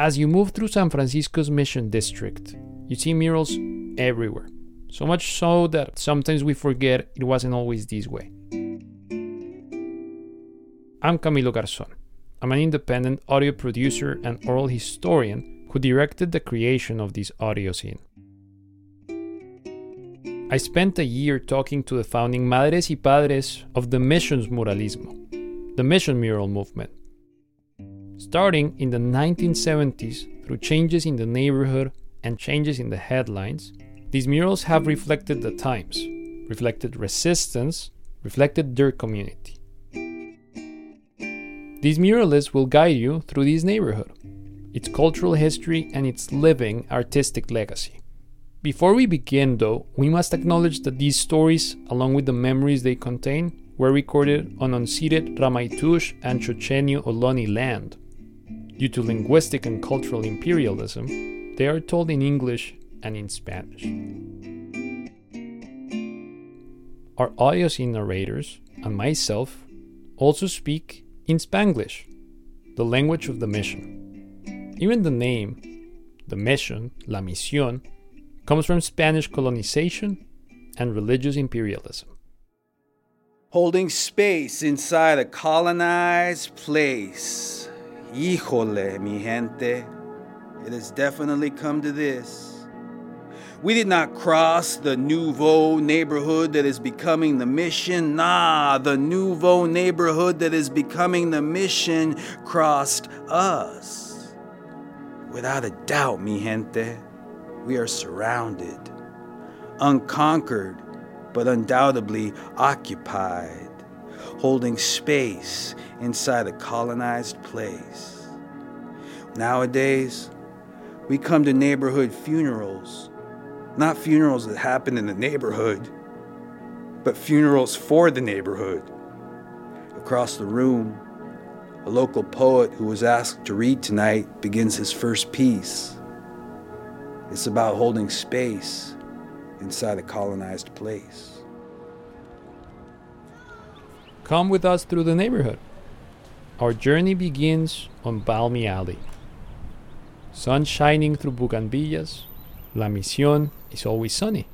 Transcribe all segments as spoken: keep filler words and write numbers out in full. As you move through San Francisco's Mission District, you see murals everywhere. So much so that sometimes we forget it wasn't always this way. I'm Camilo Garzón. I'm an independent audio producer and oral historian who directed the creation of this audio scene. I spent a year talking to the founding Madres y Padres of the Mission's Muralismo, the Mission Mural Movement. Starting in the nineteen seventies, through changes in the neighborhood and changes in the headlines, these murals have reflected the times, reflected resistance, reflected their community. These muralists will guide you through this neighborhood, its cultural history, and its living artistic legacy. Before we begin, though, we must acknowledge that these stories, along with the memories they contain, were recorded on unceded Ramaytush and Chochenyo Ohlone land. Due to linguistic and cultural imperialism, they are told in English and in Spanish. Our audio scene narrators, and myself, also speak in Spanglish, the language of the mission. Even the name, the mission, la misión, comes from Spanish colonization and religious imperialism. Holding space inside a colonized place. Híjole, mi gente. It has definitely come to this. We did not cross the nouveau neighborhood that is becoming the mission. Nah, the nouveau neighborhood that is becoming the mission crossed us. Without a doubt, mi gente, we are surrounded, unconquered, but undoubtedly occupied, holding space inside a colonized place. Nowadays, we come to neighborhood funerals. Not funerals that happen in the neighborhood, but funerals for the neighborhood. Across the room, a local poet who was asked to read tonight begins his first piece. It's about holding space inside a colonized place. Come with us through the neighborhood. Our journey begins on Balmy Alley. Sun shining through bugambillas, La Misión is always sunny,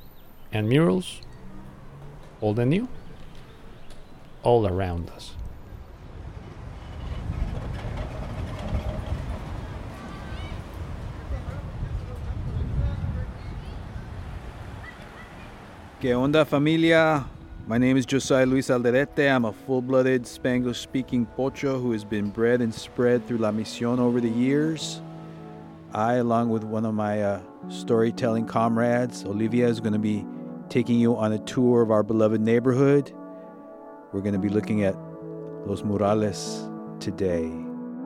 and murals, old and new, all around us. ¿Qué onda, familia? My name is Josiah Luis Alderete. I'm a full-blooded, Spanglish-speaking pocho who has been bred and spread through La Misión over the years. I, along with one of my uh, storytelling comrades, Olivia, is going to be taking you on a tour of our beloved neighborhood. We're going to be looking at Los Murales today.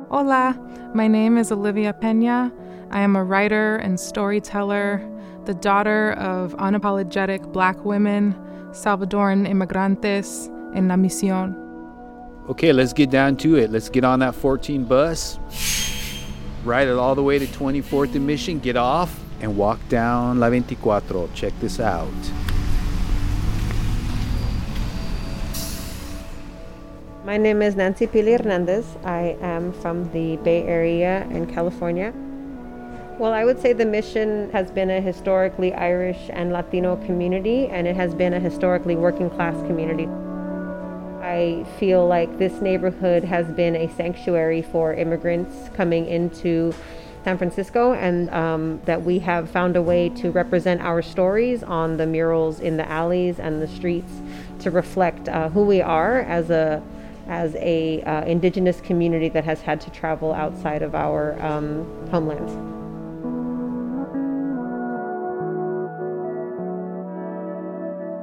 Hola, my name is Olivia Peña. I am a writer and storyteller, the daughter of unapologetic Black women, Salvadoran immigrantes in La Misión. Okay, let's get down to it. Let's get on that fourteen bus. Ride it all the way to twenty-fourth and Mission, get off, and walk down La veinticuatro. Check this out. My name is Nancy Pili Hernandez. I am from the Bay Area in California. Well, I would say the Mission has been a historically Irish and Latino community, and it has been a historically working-class community. I feel like this neighborhood has been a sanctuary for immigrants coming into San Francisco, and um, that we have found a way to represent our stories on the murals in the alleys and the streets to reflect uh, who we are as a as a uh, indigenous community that has had to travel outside of our um, homelands.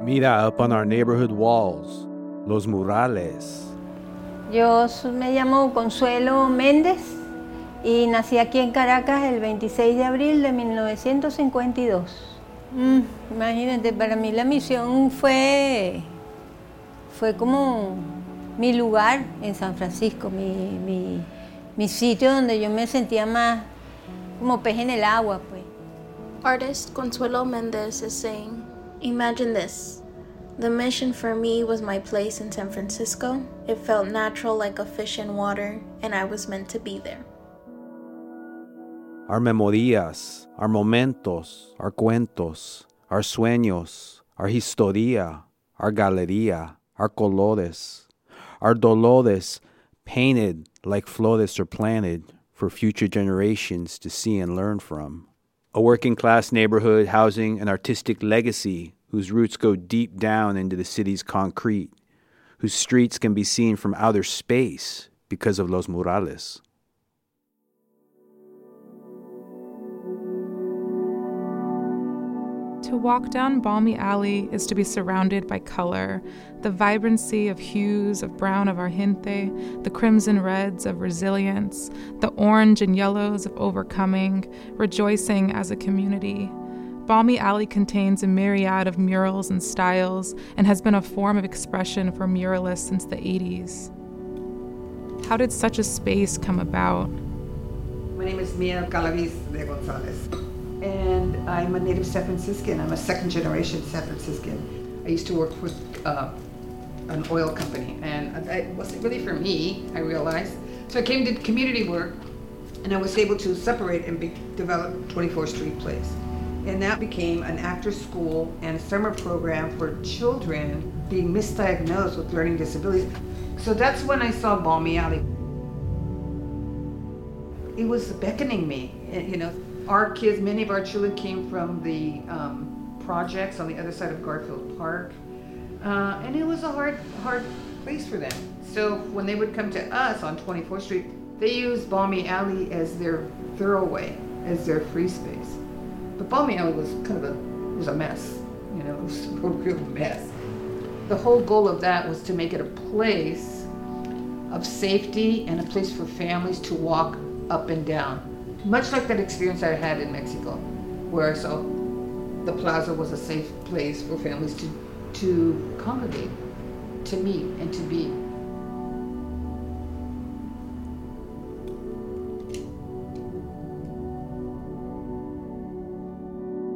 Mira, up on our neighborhood walls, Los Murales. Yo me llamo Consuelo Méndez y nací aquí en Caracas el veintiséis de abril de mil novecientos cincuenta y dos. Mm, imagínate, para mí la misión fue, fue como mi lugar en San Francisco, mi, mi, mi sitio donde yo me sentía más como pez en el agua, pues. Artist Consuelo Méndez is saying, imagine this. The mission for me was my place in San Francisco. It felt natural, like a fish in water, and I was meant to be there. our memorias, our momentos, our cuentos, our sueños, our historia, our galería, our colores, our dolores, painted like flores are planted for future generations to see and learn from. A working-class neighborhood housing an artistic legacy whose roots go deep down into the city's concrete, whose streets can be seen from outer space because of los murales. To walk down Balmy Alley is to be surrounded by color, the vibrancy of hues of brown of our gente, the crimson reds of resilience, the orange and yellows of overcoming, rejoicing as a community. Balmy Alley contains a myriad of murals and styles and has been a form of expression for muralists since the eighties. How did such a space come about? My name is Mia Calaviz de Gonzalez, and I'm a native San Franciscan. I'm a second-generation San Franciscan. I used to work for uh, an oil company, and it wasn't really for me, I realized. So I came to community work, and I was able to separate and be- develop twenty-fourth Street Place. And that became an actor school and a summer program for children being misdiagnosed with learning disabilities. So that's when I saw Balmy Alley. It was beckoning me, you know. Our kids, many of our children came from the um, projects on the other side of Garfield Park. Uh, and it was a hard, hard place for them. So when they would come to us on twenty-fourth Street, they used Balmy Alley as their thoroughway, as their free space. But Balmy Alley was kind of a, it was a mess, you know, it was a real mess. The whole goal of that was to make it a place of safety and a place for families to walk up and down. Much like that experience I had in Mexico, where I saw the plaza was a safe place for families to, to congregate, to meet, and to be.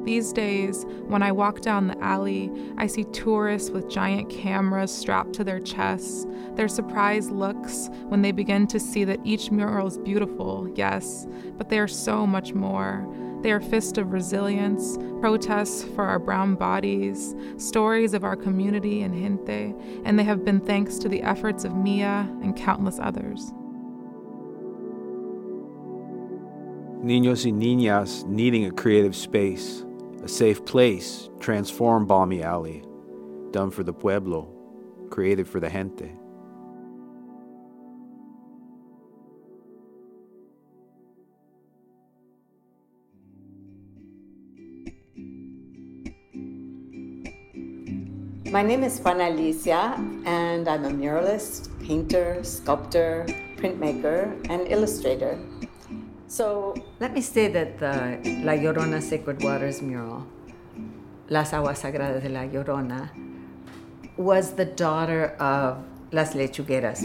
These days, when I walk down the alley, I see tourists with giant cameras strapped to their chests, their surprised looks when they begin to see that each mural is beautiful, yes, but they are so much more. They are fists of resilience, protests for our brown bodies, stories of our community and gente, and they have been thanks to the efforts of Mia and countless others. Niños y niñas needing a creative space, a safe place, transform Balmy Alley. Done for the pueblo, created for the gente. My name is Juana Alicia, and I'm a muralist, painter, sculptor, printmaker, and illustrator. So let me say that the La Llorona Sacred Waters mural, Las Aguas Sagradas de La Llorona, was the daughter of Las Lechugueras,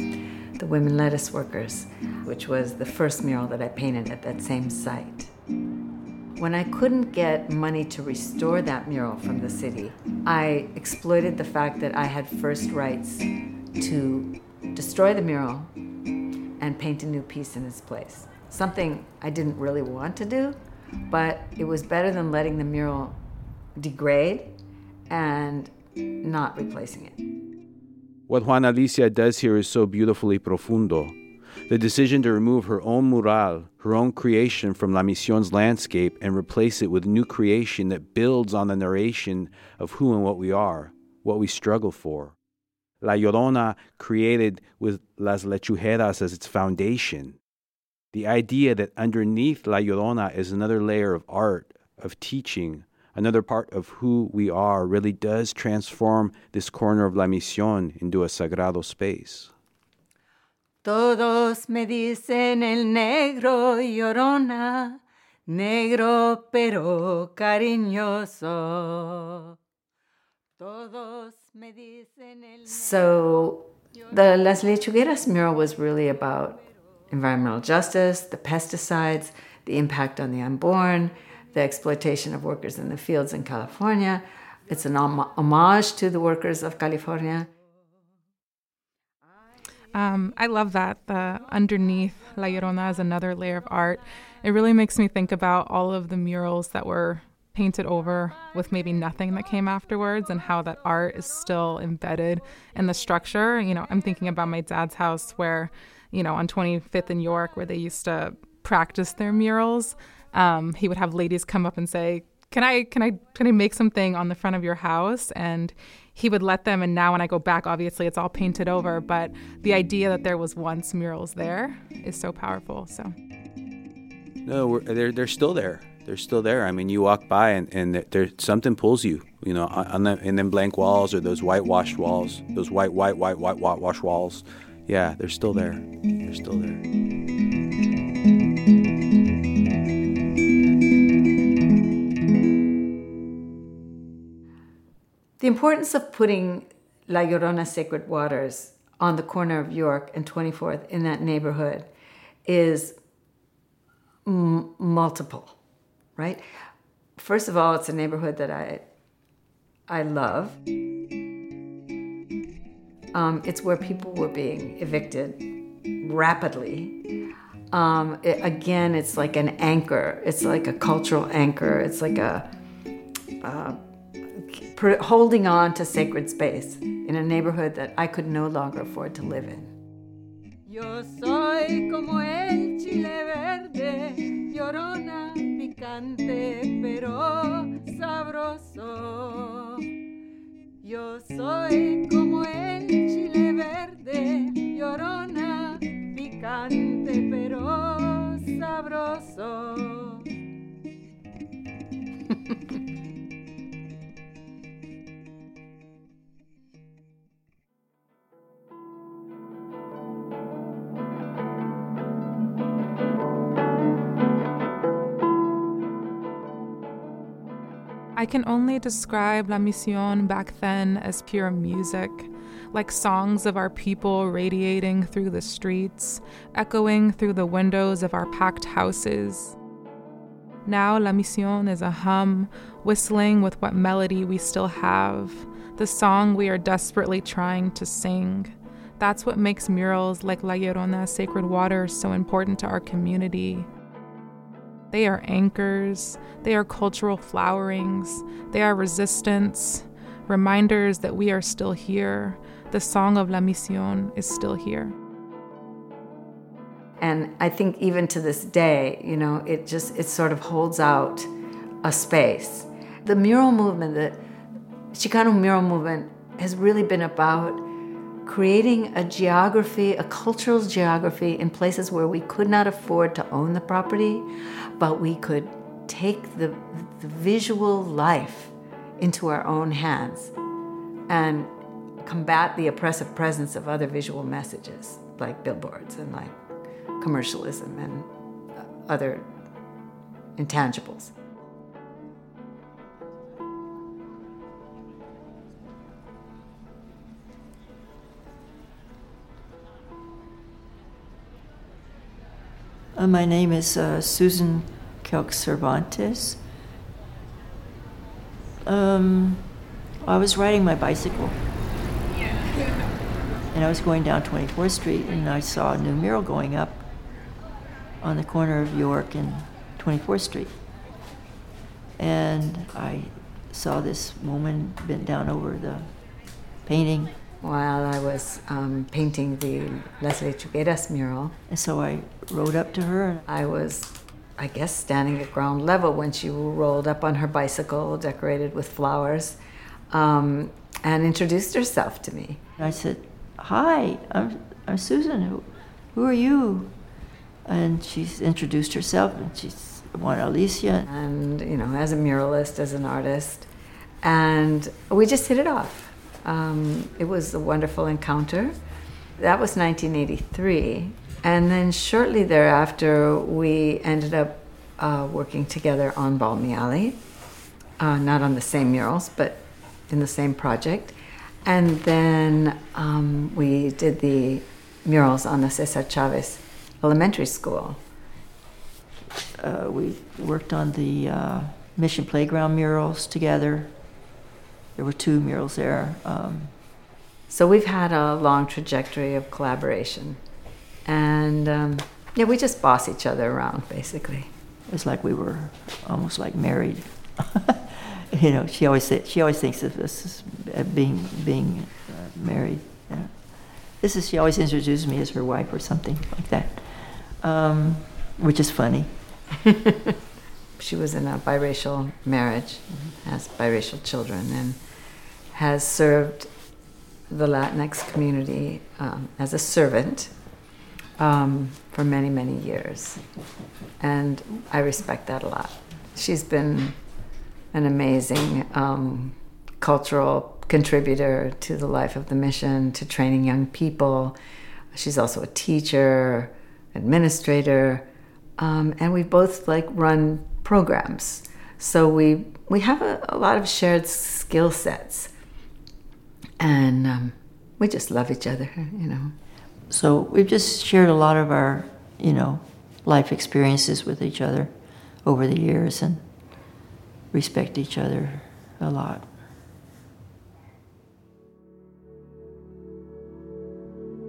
the women lettuce workers, which was the first mural that I painted at that same site. When I couldn't get money to restore that mural from the city, I exploited the fact that I had first rights to destroy the mural and paint a new piece in its place. Something I didn't really want to do, but it was better than letting the mural degrade and not replacing it. What Juana Alicia does here is so beautifully profundo. The decision to remove her own mural, her own creation from La Mision's landscape and replace it with new creation that builds on the narration of who and what we are, what we struggle for. La Llorona created with Las Lechugueras as its foundation. The idea that underneath La Llorona is another layer of art, of teaching, another part of who we are really does transform this corner of La Misión into a sagrado space. Todos me dicen el negro Llorona, negro pero cariñoso. Todos me dicen el negro. So the Las Lechugueras mural was really about environmental justice, the pesticides, the impact on the unborn, the exploitation of workers in the fields in California. It's an homage to the workers of California. Um, I love that. The underneath La Llorona is another layer of art. It really makes me think about all of the murals that were painted over with maybe nothing that came afterwards, and how that art is still embedded in the structure. You know, I'm thinking about my dad's house where, you know, on twenty-fifth and York, where they used to practice their murals. Um, he would have ladies come up and say, can I, can I, can I make something on the front of your house? And he would let them. And now when I go back, obviously it's all painted over, but the idea that there was once murals there is so powerful. So no, we're, they're, they're still there. They're still there. I mean, you walk by and, and there something pulls you, you know, on the, and then blank walls or those whitewashed walls, those white, white, white, white, whitewash walls. Yeah, they're still there. They're still there. The importance of putting La Llorona Sacred Waters on the corner of York and twenty-fourth in that neighborhood is m- multiple. Right? First of all, it's a neighborhood that I I love. Um, it's where people were being evicted rapidly. Um, it, again, it's like an anchor. It's like a cultural anchor. It's like a uh, per, holding on to sacred space in a neighborhood that I could no longer afford to live in. Yo soy como el chile verde, llorona. Pero sabroso. Yo soy como el chile verde, llorona, picante, pero sabroso. I can only describe La Mission back then as pure music, like songs of our people radiating through the streets, echoing through the windows of our packed houses. Now La Mission is a hum, whistling with what melody we still have, the song we are desperately trying to sing. That's what makes murals like La Llorona's Sacred Waters so important to our community. They are anchors, they are cultural flowerings, they are resistance, reminders that we are still here. The song of La Mission is still here. And I think even to this day, you know, it just, it sort of holds out a space. The mural movement, the Chicano mural movement has really been about creating a geography, a cultural geography in places where we could not afford to own the property, but we could take the, the visual life into our own hands and combat the oppressive presence of other visual messages like billboards and like commercialism and other intangibles. Uh, my name is uh, Susan Kelk Cervantes. Um, I was riding my bicycle, and I was going down twenty-fourth Street, and I saw a new mural going up on the corner of York and twenty-fourth Street. And I saw this woman bent down over the painting. While I was um, painting the Las Lechugueras mural. And so I rode up to her. I was, I guess, standing at ground level when she rolled up on her bicycle, decorated with flowers, um, and introduced herself to me. I said, "Hi, I'm, I'm Susan. Who, who are you?" And she introduced herself, and she's Juana Alicia. And, you know, as a muralist, as an artist. And we just hit it off. Um, it was a wonderful encounter. That was nineteen eighty-three. And then shortly thereafter, we ended up uh, working together on Balmy Alley, uh, not on the same murals, but in the same project. And then um, we did the murals on the Cesar Chavez Elementary School. Uh, we worked on the uh, Mission Playground murals together. There were two murals there, um, So we've had a long trajectory of collaboration. And um, yeah, we just boss each other around, basically. It's like we were almost like married. You know, she always said, she always thinks of us as being being uh, married. Yeah. This is she always introduces me as her wife or something like that, um, which is funny. She was in a biracial marriage, mm-hmm. has biracial children, and has served the Latinx community um, as a servant um, for many, many years. And I respect that a lot. She's been an amazing um, cultural contributor to the life of the mission, to training young people. She's also a teacher, administrator, um, and we both like run programs. So we we have a, a lot of shared skill sets, and um, we just love each other, you know. So we've just shared a lot of our, you know, life experiences with each other over the years, and respect each other a lot.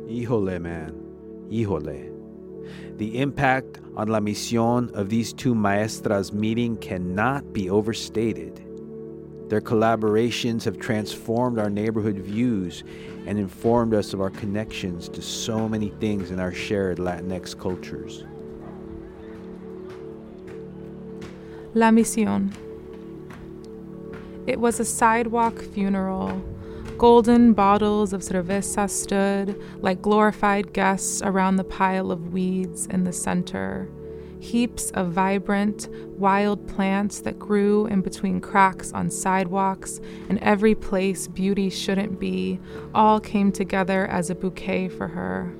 Híjole, man. Híjole. The impact on La Misión of these two maestras meeting cannot be overstated. Their collaborations have transformed our neighborhood views and informed us of our connections to so many things in our shared Latinx cultures. La Misión. It was a sidewalk funeral. Golden bottles of cerveza stood like glorified guests around the pile of weeds in the center. Heaps of vibrant, wild plants that grew in between cracks on sidewalks and every place beauty shouldn't be all came together as a bouquet for her.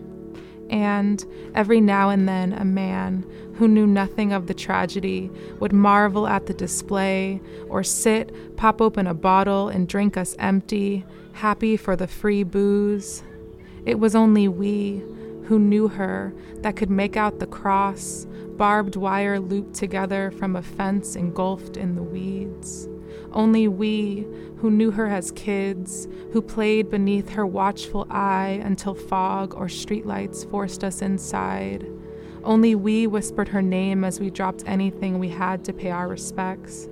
And every now and then a man who knew nothing of the tragedy would marvel at the display or sit, pop open a bottle and drink us empty, happy for the free booze. It was only we who knew her that could make out the cross, barbed wire looped together from a fence engulfed in the weeds. Only we who knew her as kids, who played beneath her watchful eye until fog or streetlights forced us inside. Only we whispered her name as we dropped anything we had to pay our respects.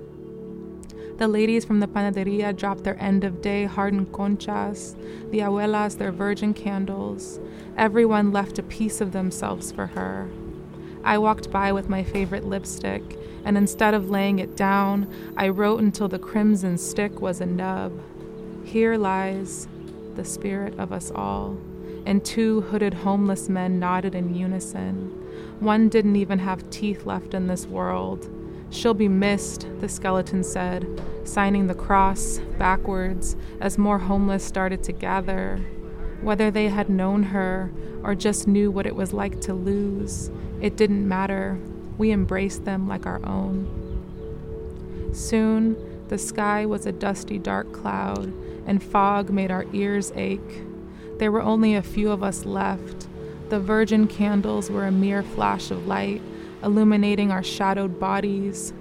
The ladies from the panaderia dropped their end-of-day hardened conchas, the abuelas their virgin candles. Everyone left a piece of themselves for her. I walked by with my favorite lipstick, and instead of laying it down, I wrote until the crimson stick was a nub. Here lies the spirit of us all. And two hooded homeless men nodded in unison. One didn't even have teeth left in this world. She'll be missed, the skeleton said, signing the cross backwards as more homeless started to gather. Whether they had known her or just knew what it was like to lose, it didn't matter. We embraced them like our own. Soon, the sky was a dusty dark cloud, and fog made our ears ache. There were only a few of us left. The virgin candles were a mere flash of light, illuminating our shadowed bodies.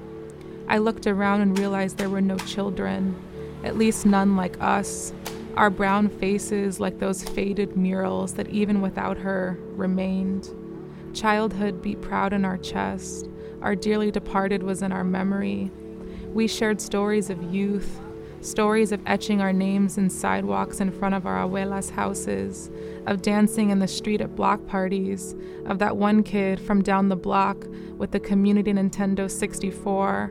I looked around and realized there were no children, at least none like us, our brown faces like those faded murals that even without her remained. Childhood beat proud in our chest. Our dearly departed was in our memory. We shared stories of youth, stories of etching our names in sidewalks in front of our abuelas' houses, of dancing in the street at block parties, of that one kid from down the block with the community Nintendo sixty-four,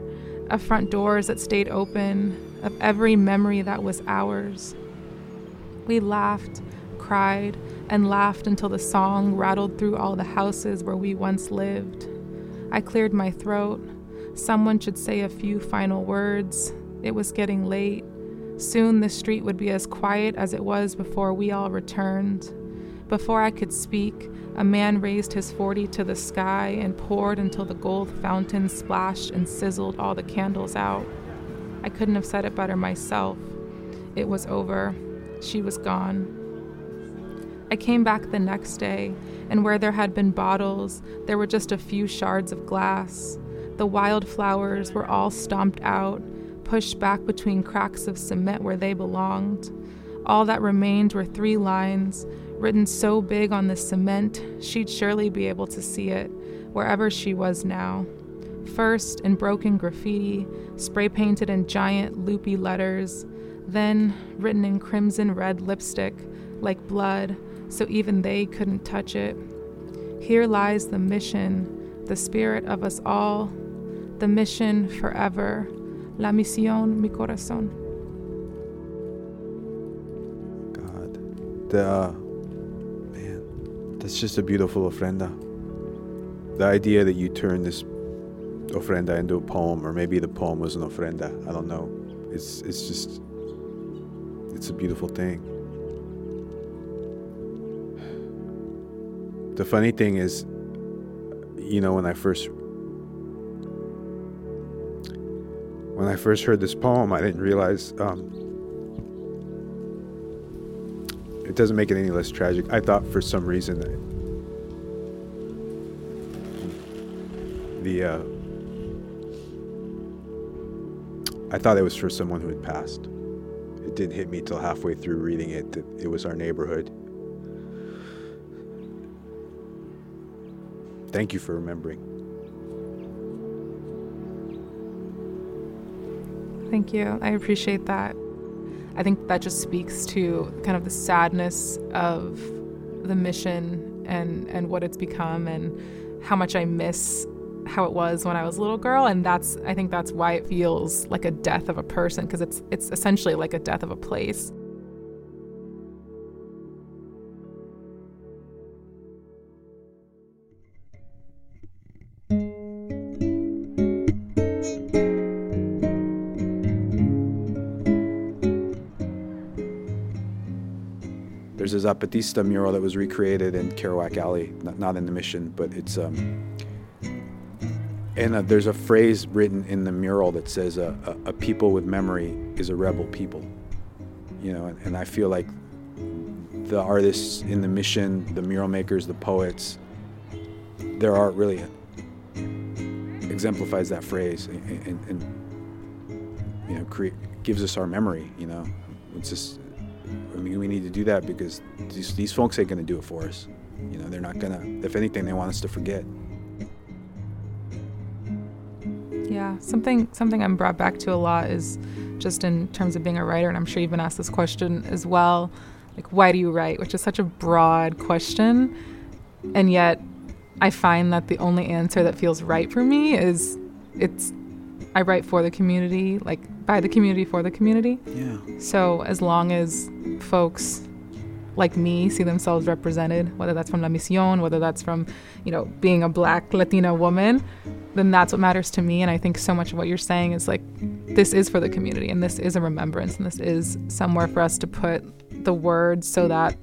of front doors that stayed open, of every memory that was ours. We laughed, cried, and laughed until the song rattled through all the houses where we once lived. I cleared my throat. Someone should say a few final words. It was getting late. Soon the street would be as quiet as it was before we all returned. Before I could speak, a man raised his forty to the sky and poured until the gold fountain splashed and sizzled all the candles out. I couldn't have said it better myself. It was over. She was gone. I came back the next day, and where there had been bottles, there were just a few shards of glass. The wildflowers were all stomped out, pushed back between cracks of cement where they belonged. All that remained were three lines, written so big on the cement, she'd surely be able to see it, wherever she was now. First in broken graffiti, spray-painted in giant, loopy letters, then written in crimson red lipstick, like blood, so even they couldn't touch it. Here lies the mission, the spirit of us all, the mission forever. La misión, mi corazón. God, the, uh, man, that's just a beautiful ofrenda. The idea that you turn this ofrenda into a poem, or maybe the poem was an ofrenda, I don't know. It's it's just, it's a beautiful thing. The funny thing is, you know, when I first when I first heard this poem, I didn't realize um, it doesn't make it any less tragic. I thought for some reason that the uh, I thought it was for someone who had passed. It didn't hit me till halfway through reading it that it was our neighborhood. Thank you for remembering. Thank you. I appreciate that. I think that just speaks to kind of the sadness of the mission and, and what it's become and how much I miss how it was when I was a little girl. And that's, I think that's why it feels like a death of a person, because it's it's essentially like a death of a place. There's a Zapatista mural that was recreated in Kerouac Alley, not, not in the Mission, but it's um. And uh, there's a phrase written in the mural that says, uh, a, "A people with memory is a rebel people," you know. And, and I feel like the artists in the Mission, the mural makers, the poets, their art really exemplifies that phrase, and, and, and you know, cre- gives us our memory. You know, it's just. I mean, we need to do that because these, these folks ain't gonna do it for us. You know, they're not gonna, if anything, they want us to forget. Yeah, something something I'm brought back to a lot is just in terms of being a writer, and I'm sure you've been asked this question as well, like, why do you write? Which is such a broad question. And yet I find that the only answer that feels right for me is it's, I write for the community, like by the community, for the community. Yeah. So as long as folks like me see themselves represented, whether that's from La Misión, whether that's from, you know, being a Black Latina woman, then that's what matters to me. And I think so much of what you're saying is like, this is for the community, and this is a remembrance, and this is somewhere for us to put the words so that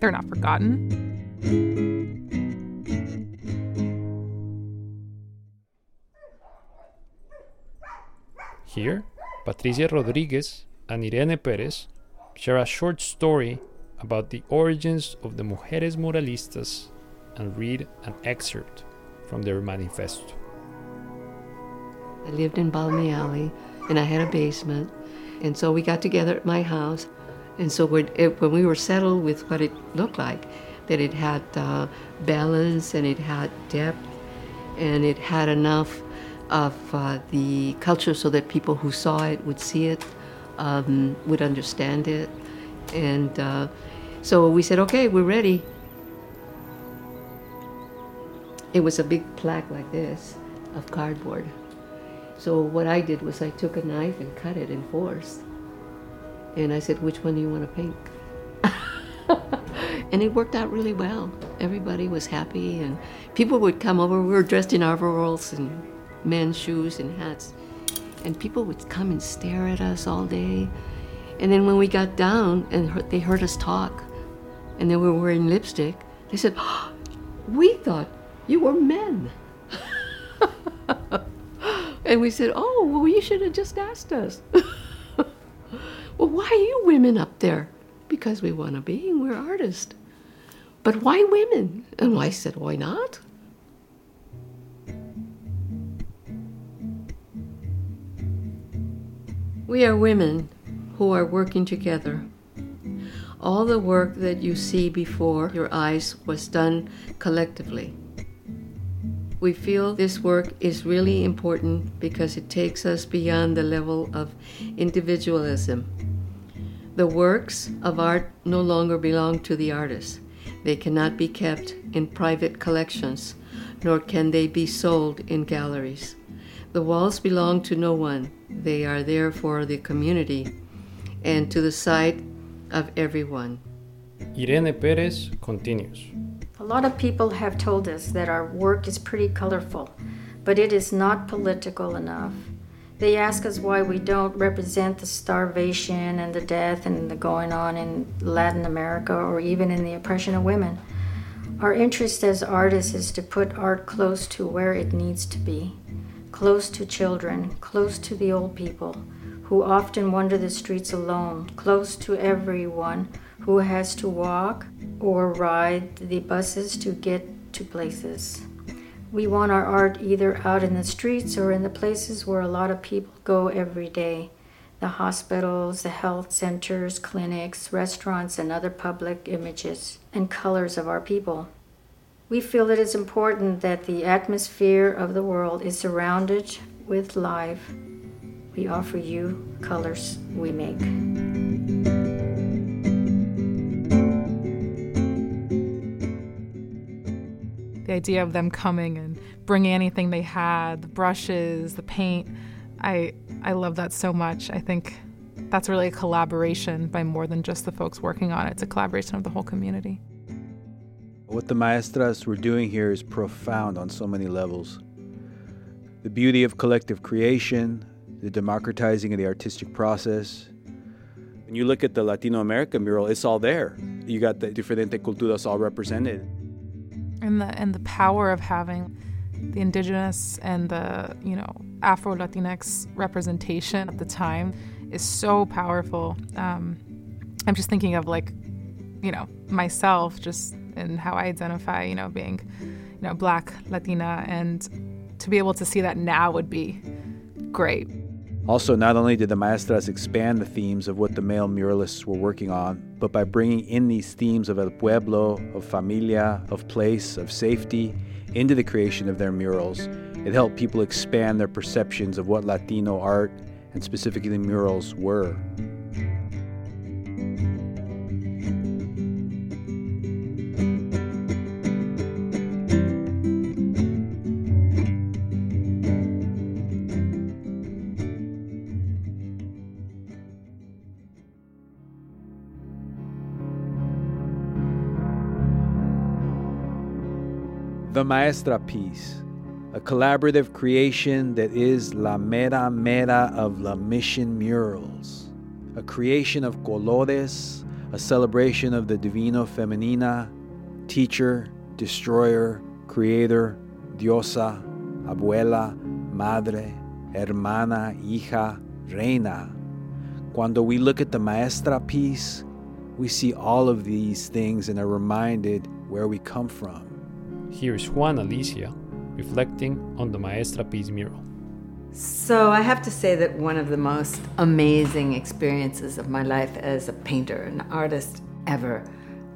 they're not forgotten. Here, Patricia Rodriguez and Irene Perez share a short story about the origins of the Mujeres Muralistas and read an excerpt from their manifesto. I lived in Balneali, and I had a basement, and so we got together at my house. And so when, it, when we were settled with what it looked like, that it had uh, balance, and it had depth, and it had enough of uh, the culture so that people who saw it would see it, um, would understand it. And uh, so we said, okay, we're ready. It was a big plaque like this of cardboard. So what I did was I took a knife and cut it in fours. And I said, which one do you want to paint? And it worked out really well. Everybody was happy, and people would come over. We were dressed in overalls and men's shoes and hats, and people would come and stare at us all day. And then when we got down and heard, they heard us talk, and then we were wearing lipstick, they said, oh, we thought you were men. And we said, oh, well, you should have just asked us. Well, why are you women up there? Because we want to be, and we're artists. But why women? And I said, why not? We are women who are working together all the work that you see before your eyes was done collectively. We feel this work is really important because it takes us beyond the level of individualism. The works of art no longer belong to the artist. They cannot be kept in private collections, nor can they be sold in galleries. The walls belong to no one. They are there for the community and to the sight of everyone. Irene Perez continues. A lot of people have told us that our work is pretty colorful, but it is not political enough. They ask us why we don't represent the starvation and the death and the going on in Latin America or even in the oppression of women. Our interest as artists is to put art close to where it needs to be, close to children, close to the old people who often wander the streets alone, close to everyone who has to walk or ride the buses to get to places. We want our art either out in the streets or in the places where a lot of people go every day. The hospitals, the health centers, clinics, restaurants, and other public images and colors of our people. We feel it is important that the atmosphere of the world is surrounded with life. We offer you colors we make. The idea of them coming and bringing anything they had, the brushes, the paint, I I love that so much. I think that's really a collaboration by more than just the folks working on it. It's a collaboration of the whole community. What the maestras were doing here is profound on so many levels. The beauty of collective creation, the democratizing of the artistic process. When you look at the Latino American mural, it's all there. You got the diferente culturas all represented. And the and the power of having the indigenous and the, you know, Afro-Latinx representation at the time is so powerful. Um, I'm just thinking of, like, you know, myself just and how I identify, you know, being, you know, Black, Latina, and to be able to see that now would be great. Also, not only did the maestras expand the themes of what the male muralists were working on, but by bringing in these themes of el pueblo, of familia, of place, of safety, into the creation of their murals, it helped people expand their perceptions of what Latino art, and specifically murals, were. The Maestra Peace, a collaborative creation that is la mera mera of La Mission murals, a creation of colores, a celebration of the Divino Femenina, teacher, destroyer, creator, diosa, abuela, madre, hermana, hija, reina. Cuando we look at the Maestra Peace, we see all of these things and are reminded where we come from. Here's Juana Alicia reflecting on the Maestra Peace mural. So I have to say that one of the most amazing experiences of my life as a painter, an artist ever,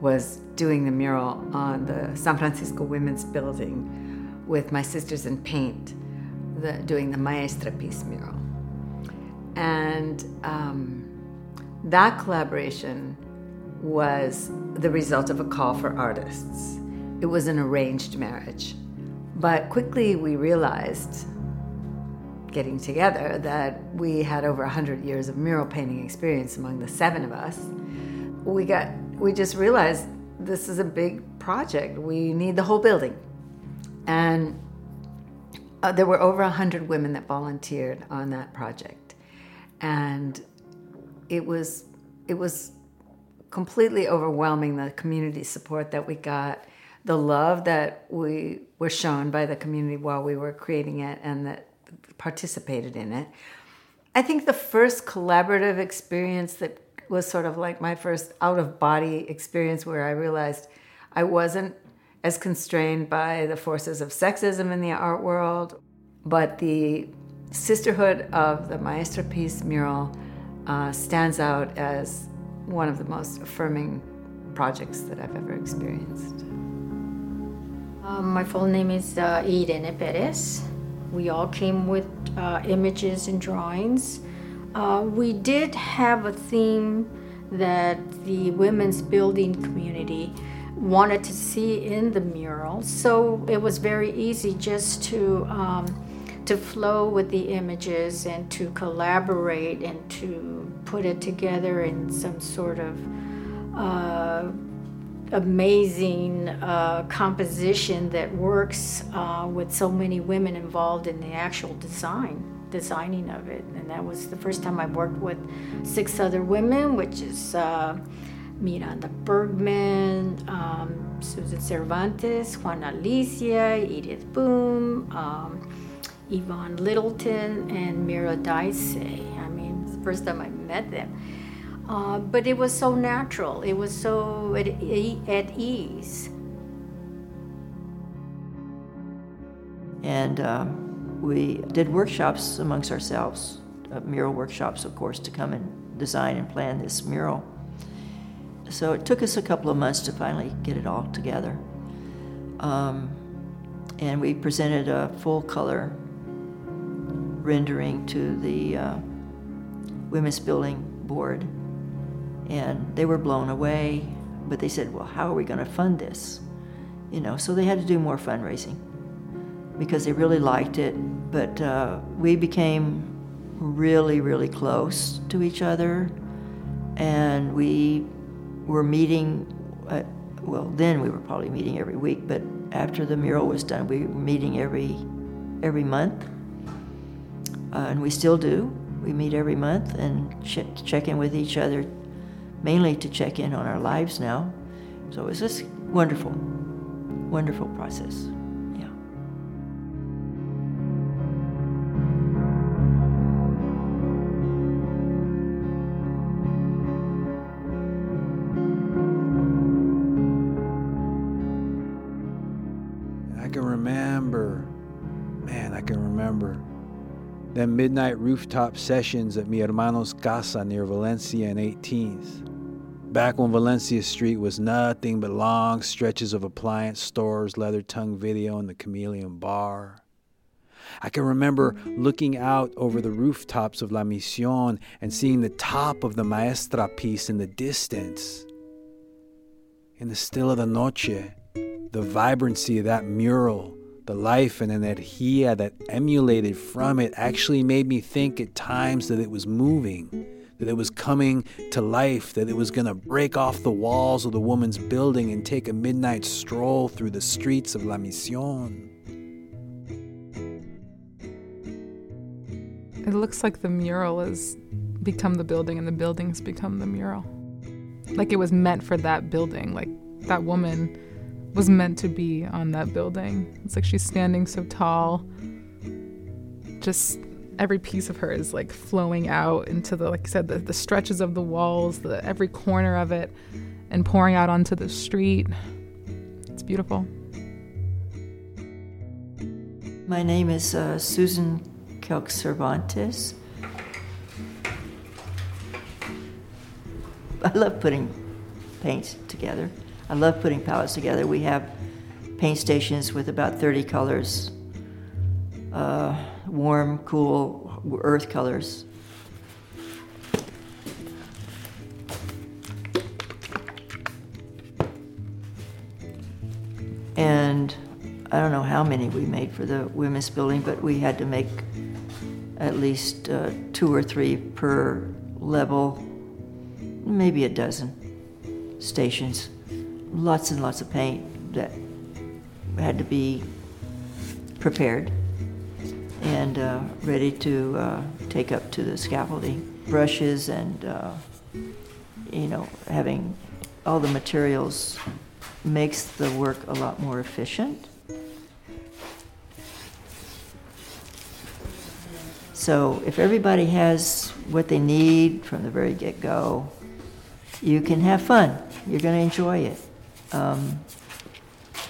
was doing the mural on the San Francisco Women's Building with my sisters in paint, the, doing the Maestra Peace mural. And um, that collaboration was the result of a call for artists. It was an arranged marriage, but quickly we realized, getting together, that we had over one hundred years of mural painting experience among the seven of us. We got, we just realized this is a big project. We need the whole building. And uh, there were over one hundred women that volunteered on that project. And it was, it was completely overwhelming, the community support that we got, the love that we were shown by the community while we were creating it and that participated in it. I think the first collaborative experience that was sort of like my first out-of-body experience where I realized I wasn't as constrained by the forces of sexism in the art world, but the sisterhood of the Maestra Peace mural uh, stands out as one of the most affirming projects that I've ever experienced. Um, my full name is uh, Irene Perez. We all came with uh, images and drawings. Uh, we did have a theme that the women's building community wanted to see in the mural, so it was very easy just to um, to flow with the images and to collaborate and to put it together in some sort of uh, amazing uh, composition that works uh, with so many women involved in the actual design, designing of it. And that was the first time I worked with six other women, which is uh, Miranda Bergman, um, Susan Cervantes, Juana Alicia, Edith Boom, um, Yvonne Littleton, and Mira Dice. I mean, it's the first time I met them. Uh, but it was so natural. It was so at, at ease. And uh, we did workshops amongst ourselves, uh, mural workshops, of course, to come and design and plan this mural. So it took us a couple of months to finally get it all together. Um, and we presented a full color rendering to the uh, Women's Building Board. And they were blown away, but they said, well, how are we going to fund this? You know, so they had to do more fundraising because they really liked it. But uh, we became really, really close to each other. And we were meeting, uh, well, then we were probably meeting every week, but after the mural was done, we were meeting every, every month. Uh, and we still do. We meet every month and ch- check in with each other, mainly to check in on our lives now. So it's just wonderful, wonderful process, yeah. I can remember, man, I can remember the midnight rooftop sessions at Mi Hermano's Casa near Valencia and eighteenth. Back when Valencia Street was nothing but long stretches of appliance stores, leather tongue video, and the Chameleon Bar. I can remember looking out over the rooftops of La Misión and seeing the top of the Maestra Peace in the distance. In the still of the noche, the vibrancy of that mural, the life and energia that emulated from it actually made me think at times that it was moving, that it was coming to life, that it was going to break off the walls of the woman's building and take a midnight stroll through the streets of La Misión. It looks like the mural has become the building and the building's become the mural. Like it was meant for that building, like that woman was meant to be on that building. It's like she's standing so tall. Just every piece of her is like flowing out into the, like I said, the, the stretches of the walls, the every corner of it, and pouring out onto the street. It's beautiful. My name is uh, Susan Kelk Cervantes. I love putting paints together. I love putting palettes together. We have paint stations with about thirty colors, uh, warm, cool, earth colors. And I don't know how many we made for the women's building, but we had to make at least uh, two or three per level, maybe a dozen stations. Lots and lots of paint that had to be prepared and uh, ready to uh, take up to the scaffolding. Brushes and, uh, you know, having all the materials makes the work a lot more efficient. So if everybody has what they need from the very get-go, you can have fun. You're going to enjoy it. Um,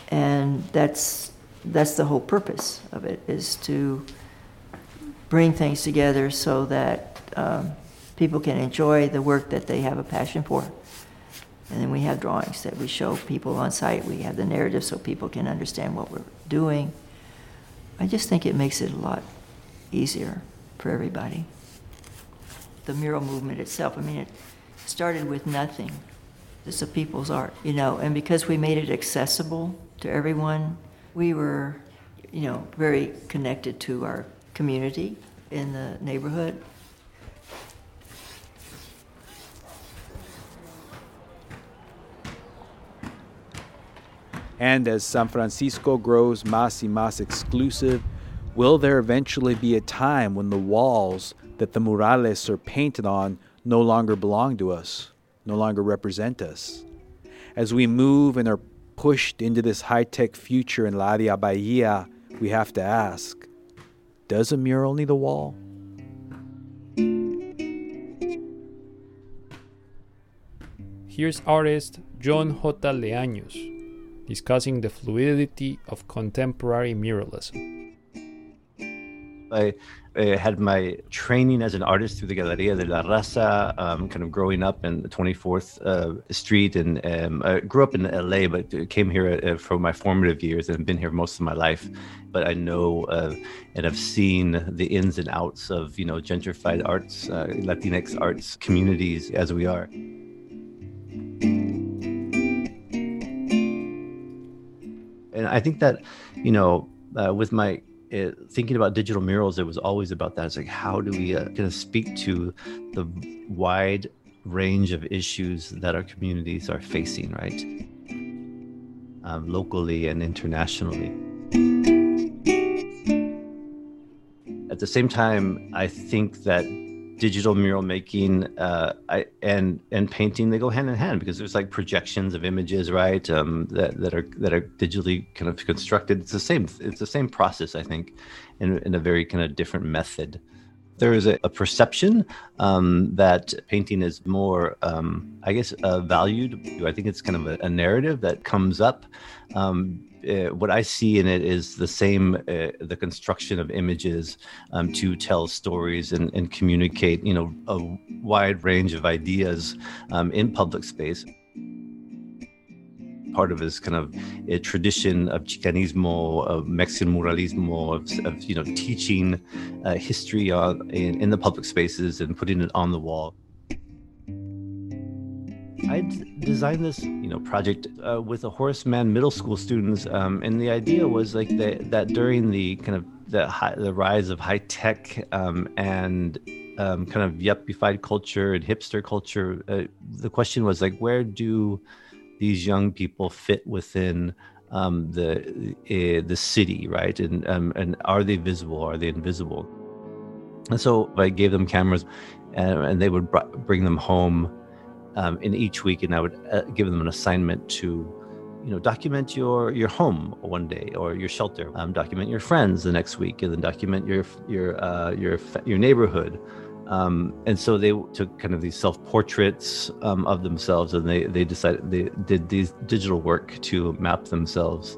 and that's that's the whole purpose of it, is to bring things together so that um, people can enjoy the work that they have a passion for. And then we have drawings that we show people on site. We have the narrative so people can understand what we're doing. I just think it makes it a lot easier for everybody. The mural movement itself, I mean, it started with nothing. It's a people's art, you know, and because we made it accessible to everyone, we were, you know, very connected to our community in the neighborhood. And as San Francisco grows más y más exclusive, will there eventually be a time when the walls that the murales are painted on no longer belong to us, no longer represent us? As we move and are pushed into this high-tech future in La Área Bahía, we have to ask, does a mural need a wall? Here's artist John J. Leaños discussing the fluidity of contemporary muralism. I uh, had my training as an artist through the Galería de la Raza, um, kind of growing up in the twenty-fourth uh, Street. And um, I grew up in L A, but came here uh, for my formative years and have been here most of my life. But I know uh, and have seen the ins and outs of, you know, gentrified arts, uh, Latinx arts communities as we are. And I think that, you know, uh, with my uh, thinking about digital murals, it was always about that. It's like, how do we uh, kind of speak to the wide range of issues that our communities are facing, right? Um, locally and internationally. At the same time, I think that digital mural making uh, I, and and painting, they go hand in hand, because there's like projections of images, right? Um, that that are that are digitally kind of constructed. It's the same. It's the same process, I think, in in a very kind of different method. There is a, a perception um, that painting is more, um, I guess, uh, valued. I think it's kind of a, a narrative that comes up. Um, Uh, what I see in it is the same, uh, the construction of images um, to tell stories and, and communicate, you know, a wide range of ideas um, in public space. Part of it is kind of a tradition of Chicanismo, of Mexican muralismo, of, of you know, teaching uh, history on, in, in the public spaces and putting it on the wall. I designed this, you know, project uh, with the Horace Mann Middle School students, um, and the idea was like the, that during the kind of the, high, the rise of high tech um, and um, kind of yuppified culture and hipster culture, uh, the question was like, where do these young people fit within um, the uh, the city, right? And um, and are they visible? Are they invisible? And so I gave them cameras, and, and they would br- bring them home. Um, in each week, and I would uh, give them an assignment to, you know, document your your home one day or your shelter, um, document your friends the next week, and then document your your uh, your your neighborhood. Um, and so they took kind of these self-portraits um, of themselves, and they they decided they did these digital work to map themselves.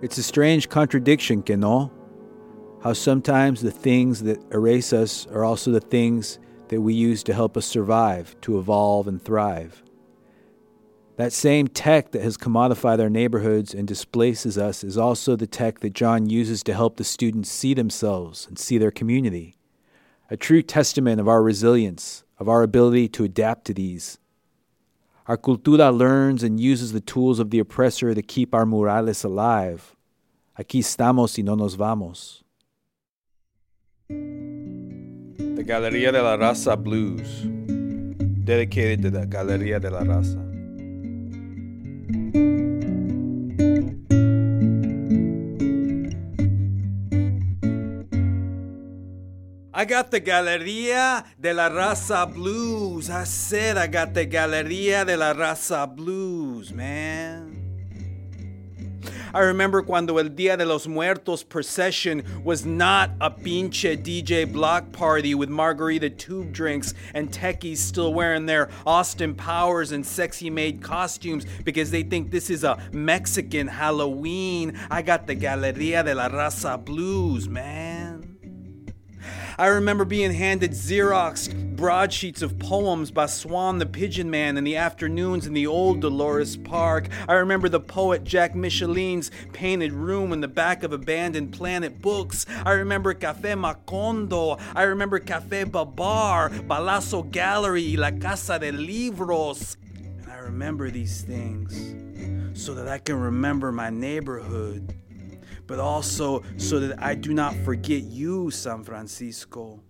It's a strange contradiction, que no? How sometimes the things that erase us are also the things that we use to help us survive, to evolve and thrive. That same tech that has commodified our neighborhoods and displaces us is also the tech that John uses to help the students see themselves and see their community. A true testament of our resilience, of our ability to adapt to these. Our cultura learns and uses the tools of the oppressor to keep our murales alive. Aquí estamos y no nos vamos. The Galería de la Raza Blues, dedicated to the Galería de la Raza. I got the Galería de la Raza Blues. I said I got the Galería de la Raza Blues, man. I remember cuando el Dia de los Muertos procession was not a pinche D J block party with margarita tube drinks and techies still wearing their Austin Powers and sexy maid costumes because they think this is a Mexican Halloween. I got the Galería de la Raza blues, man. I remember being handed Xeroxed broadsheets of poems by Swan the Pigeon Man in the afternoons in the old Dolores Park. I remember the poet Jack Michelin's painted room in the back of Abandoned Planet Books. I remember Cafe Macondo. I remember Cafe Babar, Balazo Gallery, La Casa de Libros. And I remember these things so that I can remember my neighborhood, but also so that I do not forget you, San Francisco,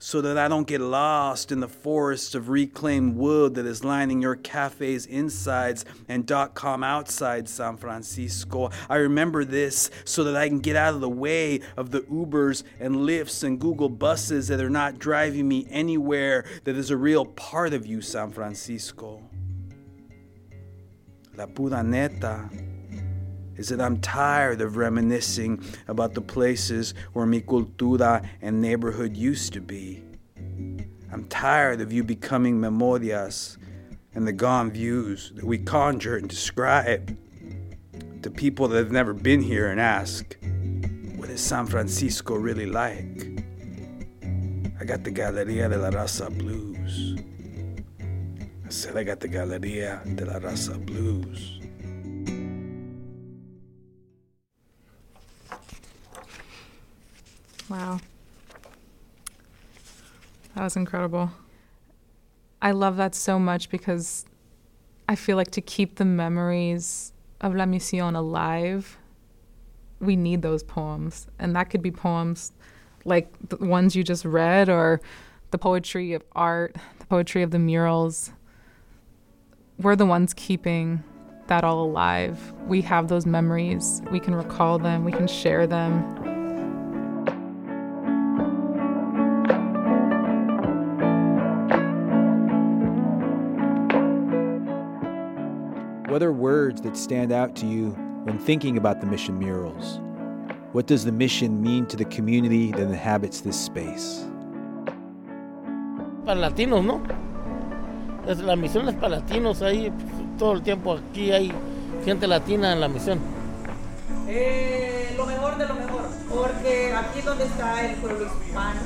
so that I don't get lost in the forest of reclaimed wood that is lining your cafe's insides and dot-com outside, San Francisco. I remember this so that I can get out of the way of the Ubers and Lyfts and Google buses that are not driving me anywhere that is a real part of you, San Francisco. La puta neta is that I'm tired of reminiscing about the places where mi cultura and neighborhood used to be. I'm tired of you becoming memorias and the gone views that we conjure and describe to people that have never been here and ask, what is San Francisco really like? I got the Galería de la Raza blues. I said I got the Galería de la Raza blues. Wow. That was incredible. I love that so much because I feel like to keep the memories of La Misión alive, we need those poems. And that could be poems like the ones you just read or the poetry of art, the poetry of the murals. We're the ones keeping that all alive. We have those memories. We can recall them. We can share them. What are words that stand out to you when thinking about the Mission murals? What does the Mission mean to the community that inhabits this space? Para latinos, ¿no? La misión es para latinos. Ahí todo el tiempo aquí hay gente latina en la misión. Eh, lo mejor de lo mejor, porque aquí donde está el pueblo hispano,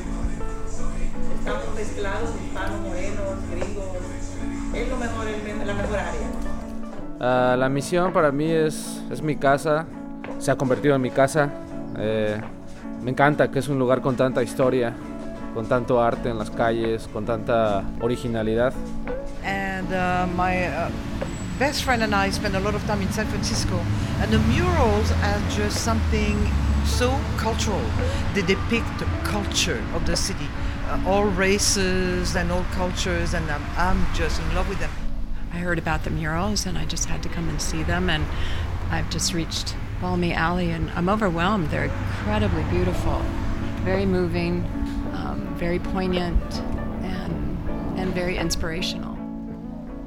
estamos mezclados hispanos, morenos, gringos. Es lo mejor, la mejor área. Uh, la misión para mí es, es mi casa, se ha convertido en mi casa. Eh, me encanta que es un lugar con tanta historia, con tanto arte en las calles, con tanta originalidad. And uh, my uh, best friend and I spend a lot of time in San Francisco, and the murals are just something so cultural. They depict the culture of the city, uh, all races and all cultures, and I'm, I'm just in love with them. I heard about the murals and I just had to come and see them, and I've just reached Balmy Alley and I'm overwhelmed. They're incredibly beautiful, very moving, um, very poignant, and, and very inspirational.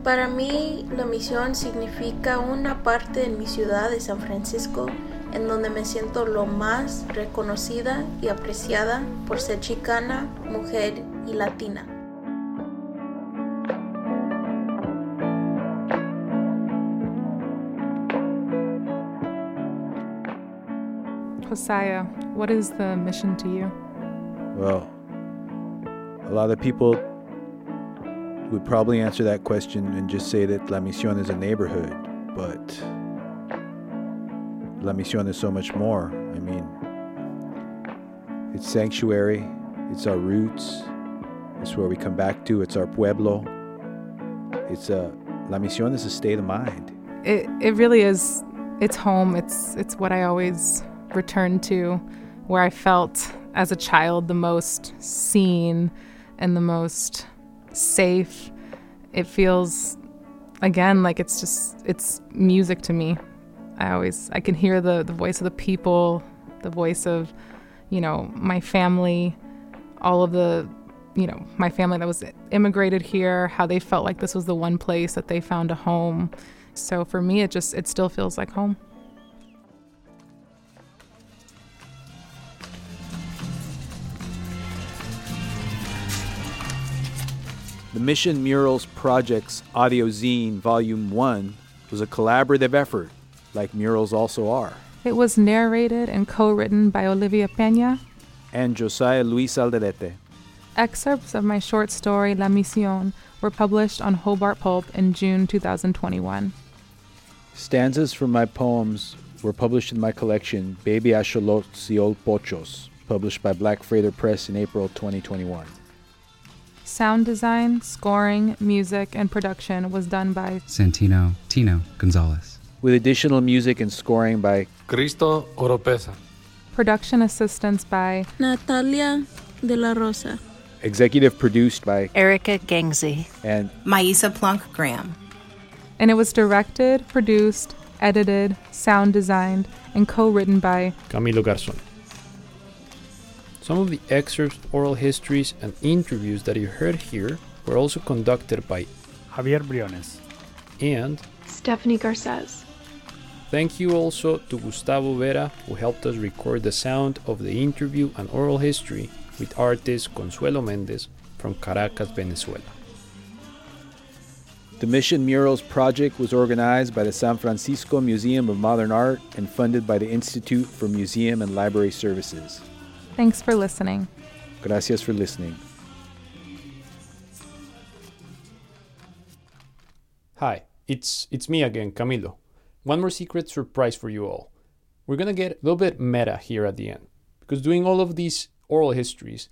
Para mí, la misión significa una parte de mi ciudad de San Francisco en donde me siento lo más reconocida y apreciada por ser chicana, mujer y latina. Josiah, what is the Mission to you? Well, a lot of people would probably answer that question and just say that La Misión is a neighborhood, but La Misión is so much more. I mean, it's sanctuary, it's our roots, it's where we come back to, it's our pueblo. It's a La Misión is a state of mind. It it really is. It's home. It's it's what I always return to, where I felt as a child the most seen and the most safe. It feels, again, like it's just, it's music to me. I always, I can hear the, the voice of the people, the voice of, you know, my family, all of the, you know, my family that was immigrated here, how they felt like this was the one place that they found a home. So for me, it just, it still feels like home. The Mission Murals Project's Audio Zine Volume one was a collaborative effort, like murals also are. It was narrated and co-written by Olivia Peña and Josiah Luis Alderete. Excerpts of my short story La Misión were published on Hobart Pulp in June twenty twenty-one. Stanzas from my poems were published in my collection Baby Axolotes y Old Pochos, published by Black Freighter Press in April twenty twenty-one. Sound design, scoring, music, and production was done by Santino Tino Gonzalez, with additional music and scoring by Cristo Oropesa. Production assistance by Natalia de la Rosa. Executive produced by Erica Gangzi and Maisa Plunk-Graham. And it was directed, produced, edited, sound designed, and co-written by Camilo Garzón. Some of the excerpts, oral histories, and interviews that you heard here were also conducted by Javier Briones and Stephanie Garces. Thank you also to Gustavo Vera, who helped us record the sound of the interview and oral history with artist Consuelo Méndez from Caracas, Venezuela. The Mission Murals Project was organized by the San Francisco Museum of Modern Art and funded by the Institute for Museum and Library Services. Thanks for listening. Gracias for listening. Hi, it's it's me again, Camilo. One more secret surprise for you all. We're going to get a little bit meta here at the end, because doing all of these oral histories,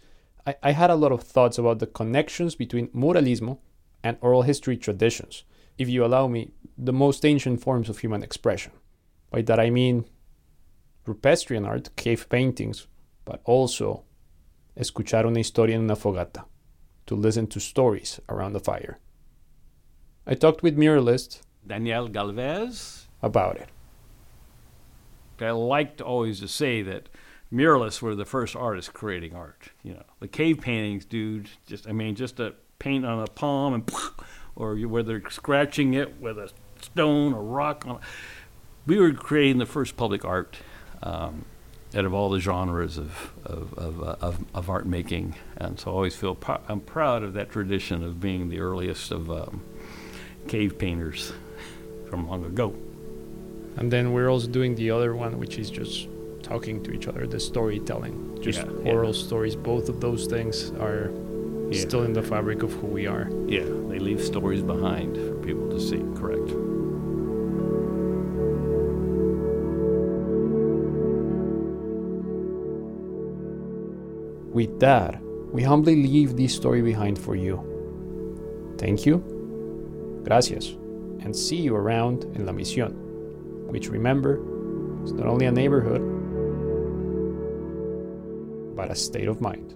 I, I had a lot of thoughts about the connections between muralismo and oral history traditions, if you allow me, the most ancient forms of human expression. By that I mean Rupestrian art, cave paintings, but also escuchar una historia en una fogata, to listen to stories around the fire. I talked with muralist Daniel Galvez about it. I like to always to say that muralists were the first artists creating art. You know, the cave paintings, dude, just, I mean, just a paint on a palm, and or whether scratching it with a stone or rock. On, we were creating the first public art. Um, out of all the genres of of of, uh, of, of art making, and so I always feel po- I'm proud of that tradition of being the earliest of um, cave painters from long ago. And then we're also doing the other one, which is just talking to each other, the storytelling, just yeah, oral yeah. stories. Both of those things are yeah. still in the fabric of who we are. Yeah, they leave stories behind for people to see, correct. With that, we humbly leave this story behind for you. Thank you, gracias, and see you around in La Misión, which remember, is not only a neighborhood, but a state of mind.